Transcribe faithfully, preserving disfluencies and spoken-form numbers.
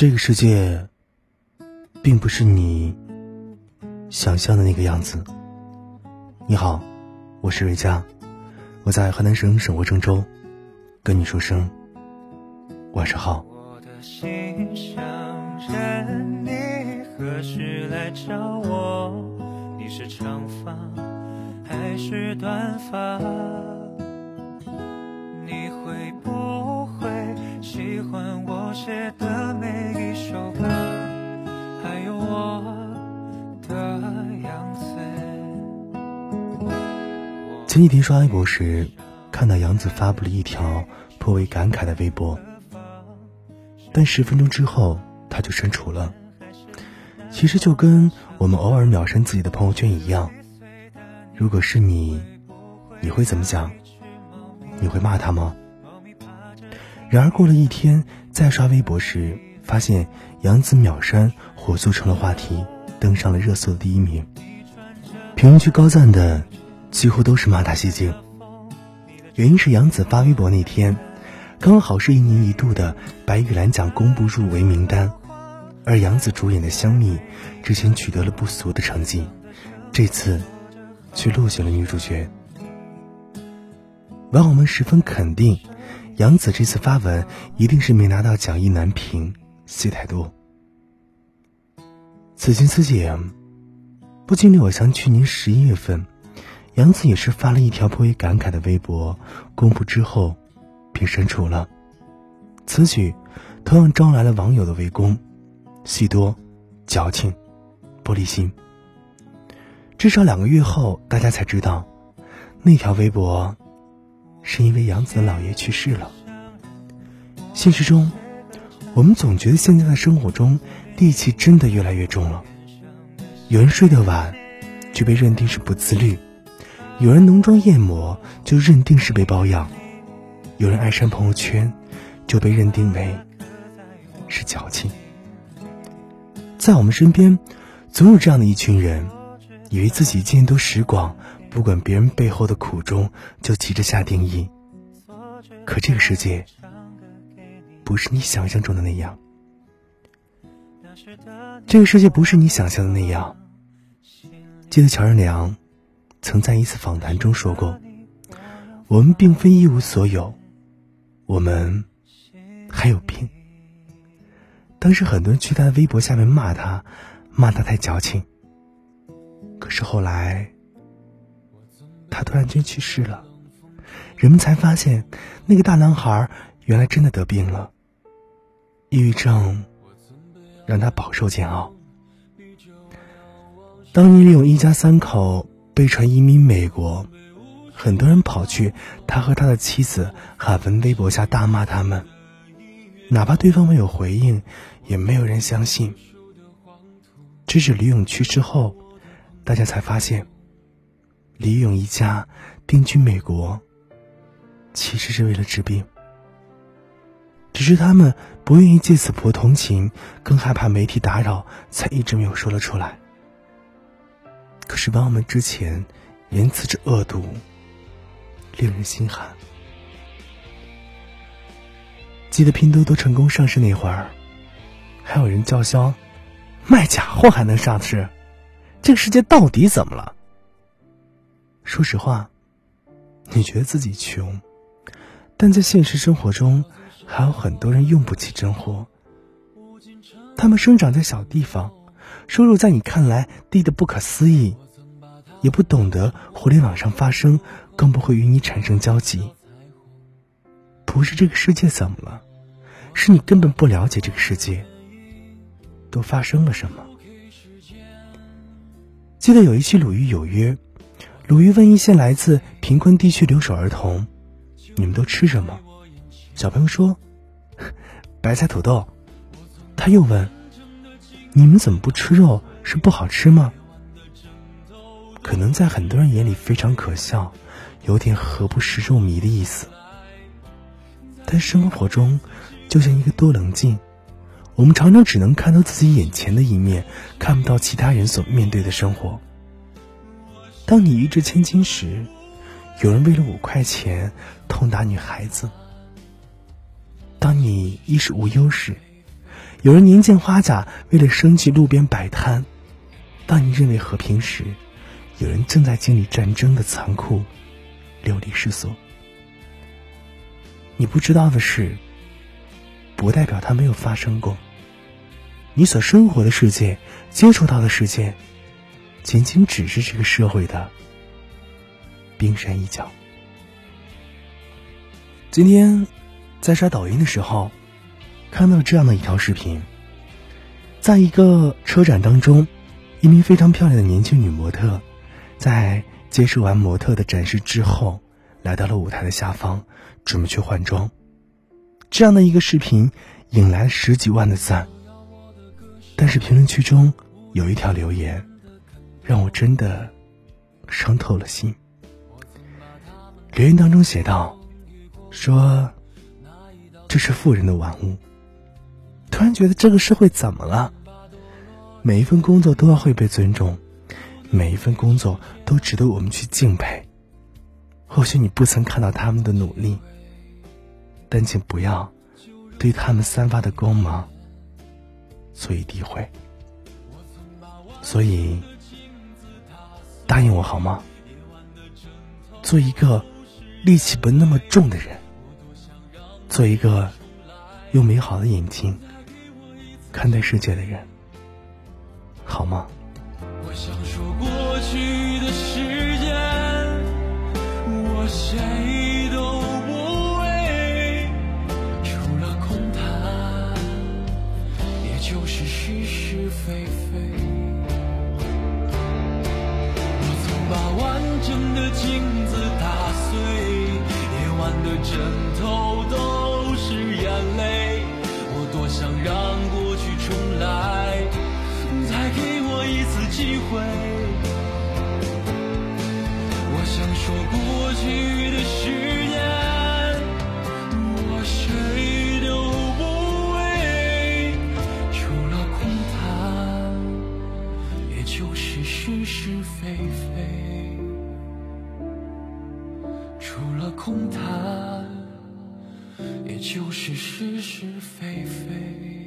这个世界并不是你想象的那个样子。你好，我是瑞佳，我在河南省省会郑州跟你说声晚上好。我的心想着你何时来找我，你是长发还是短发，你会不会喜欢我写的每一首歌，还有我的样子。前几天刷微博时，看到杨子发布了一条颇为感慨的微博，但十分钟之后他就删除了。其实就跟我们偶尔秒删自己的朋友圈一样，如果是你，你会怎么想？你会骂他吗？然而过了一天，再刷微博时，发现杨子秒删火速成了话题，登上了热搜的第一名。评论区高赞的几乎都是骂他戏精。原因是杨子发微博那天，刚好是一年一度的白玉兰奖公布入围名单，而杨子主演的《香蜜》之前取得了不俗的成绩，这次却落选了女主角。网友们十分肯定，杨子这次发文一定是没拿到奖一难平，戏太多。此情此景，不禁令我想去年十一月份，杨子也是发了一条颇为感慨的微博，公布之后便删除了。此举同样招来了网友的围攻，戏多、矫情、玻璃心。至少两个月后，大家才知道，那条微博是因为杨子的姥爷去世了。现实中，我们总觉得现在的生活中戾气真的越来越重了。有人睡得晚就被认定是不自律，有人浓妆艳抹就认定是被包养，有人爱删朋友圈就被认定为是矫情。在我们身边，总有这样的一群人，以为自己见多识广，不管别人背后的苦衷就急着下定义。可这个世界不是你想象中的那样，这个世界不是你想象的那样。记得乔任梁曾在一次访谈中说过，我们并非一无所有，我们还有病。当时很多人去他的微博下面骂他，骂他太矫情。可是后来他突然间去世了，人们才发现那个大男孩原来真的得病了，抑郁症让他饱受煎熬。当年利用一家三口被传移民美国，很多人跑去他和他的妻子海文微博下大骂他们，哪怕对方没有回应，也没有人相信。直至李勇去世后，大家才发现李勇一家定居美国其实是为了治病，只是他们不愿意借此博同情，更害怕媒体打扰，才一直没有说了出来。可是网友们之前言辞之恶毒，令人心寒。记得拼多多成功上市那会儿，还有人叫嚣卖假货还能上市，这个世界到底怎么了？说实话，你觉得自己穷，但在现实生活中还有很多人用不起真货。他们生长在小地方，收入在你看来低得不可思议，也不懂得互联网上发声，更不会与你产生交集。不是这个世界怎么了，是你根本不了解这个世界都发生了什么。记得有一期鲁豫有约，鲁豫问一些来自贫困地区留守儿童，你们都吃什么？小朋友说白菜土豆。他又问，你们怎么不吃肉，是不好吃吗？可能在很多人眼里非常可笑，有点何不食肉糜的意思。但生活中就像一个多棱镜，我们常常只能看到自己眼前的一面，看不到其他人所面对的生活。当你一掷千金时，有人为了五块钱痛打女孩子；当你衣食无忧时，有人年见花甲，为了生计路边摆摊。当你认为和平时，有人正在经历战争的残酷，流离失所。你不知道的事，不代表它没有发生过。你所生活的世界，接触到的世界，仅仅只是这个社会的冰山一角。今天在刷抖音的时候，看到这样的一条视频，在一个车展当中，一名非常漂亮的年轻女模特，在接受完模特的展示之后，来到了舞台的下方，准备去换装。这样的一个视频引来十几万的赞，但是评论区中有一条留言让我真的伤透了心。留言当中写道，说这是富人的玩物。突然觉得这个社会怎么了？每一份工作都要会被尊重，每一份工作都值得我们去敬佩。或许你不曾看到他们的努力，但请不要对他们散发的光芒所以诋毁。所以答应我好吗？做一个戾气不那么重的人，做一个用美好的眼睛看待世界的人，好吗？我想说过去的时间，我谁都不为，除了空谈，也就是是是非非。我曾把完整的镜子打碎，夜晚的枕头都是眼泪。我多想让过去重来，再给我一次机会。我想说过去的誓言，我谁都不为，除了空谈，也就是是是非非。除了空谈，也就是是是非非。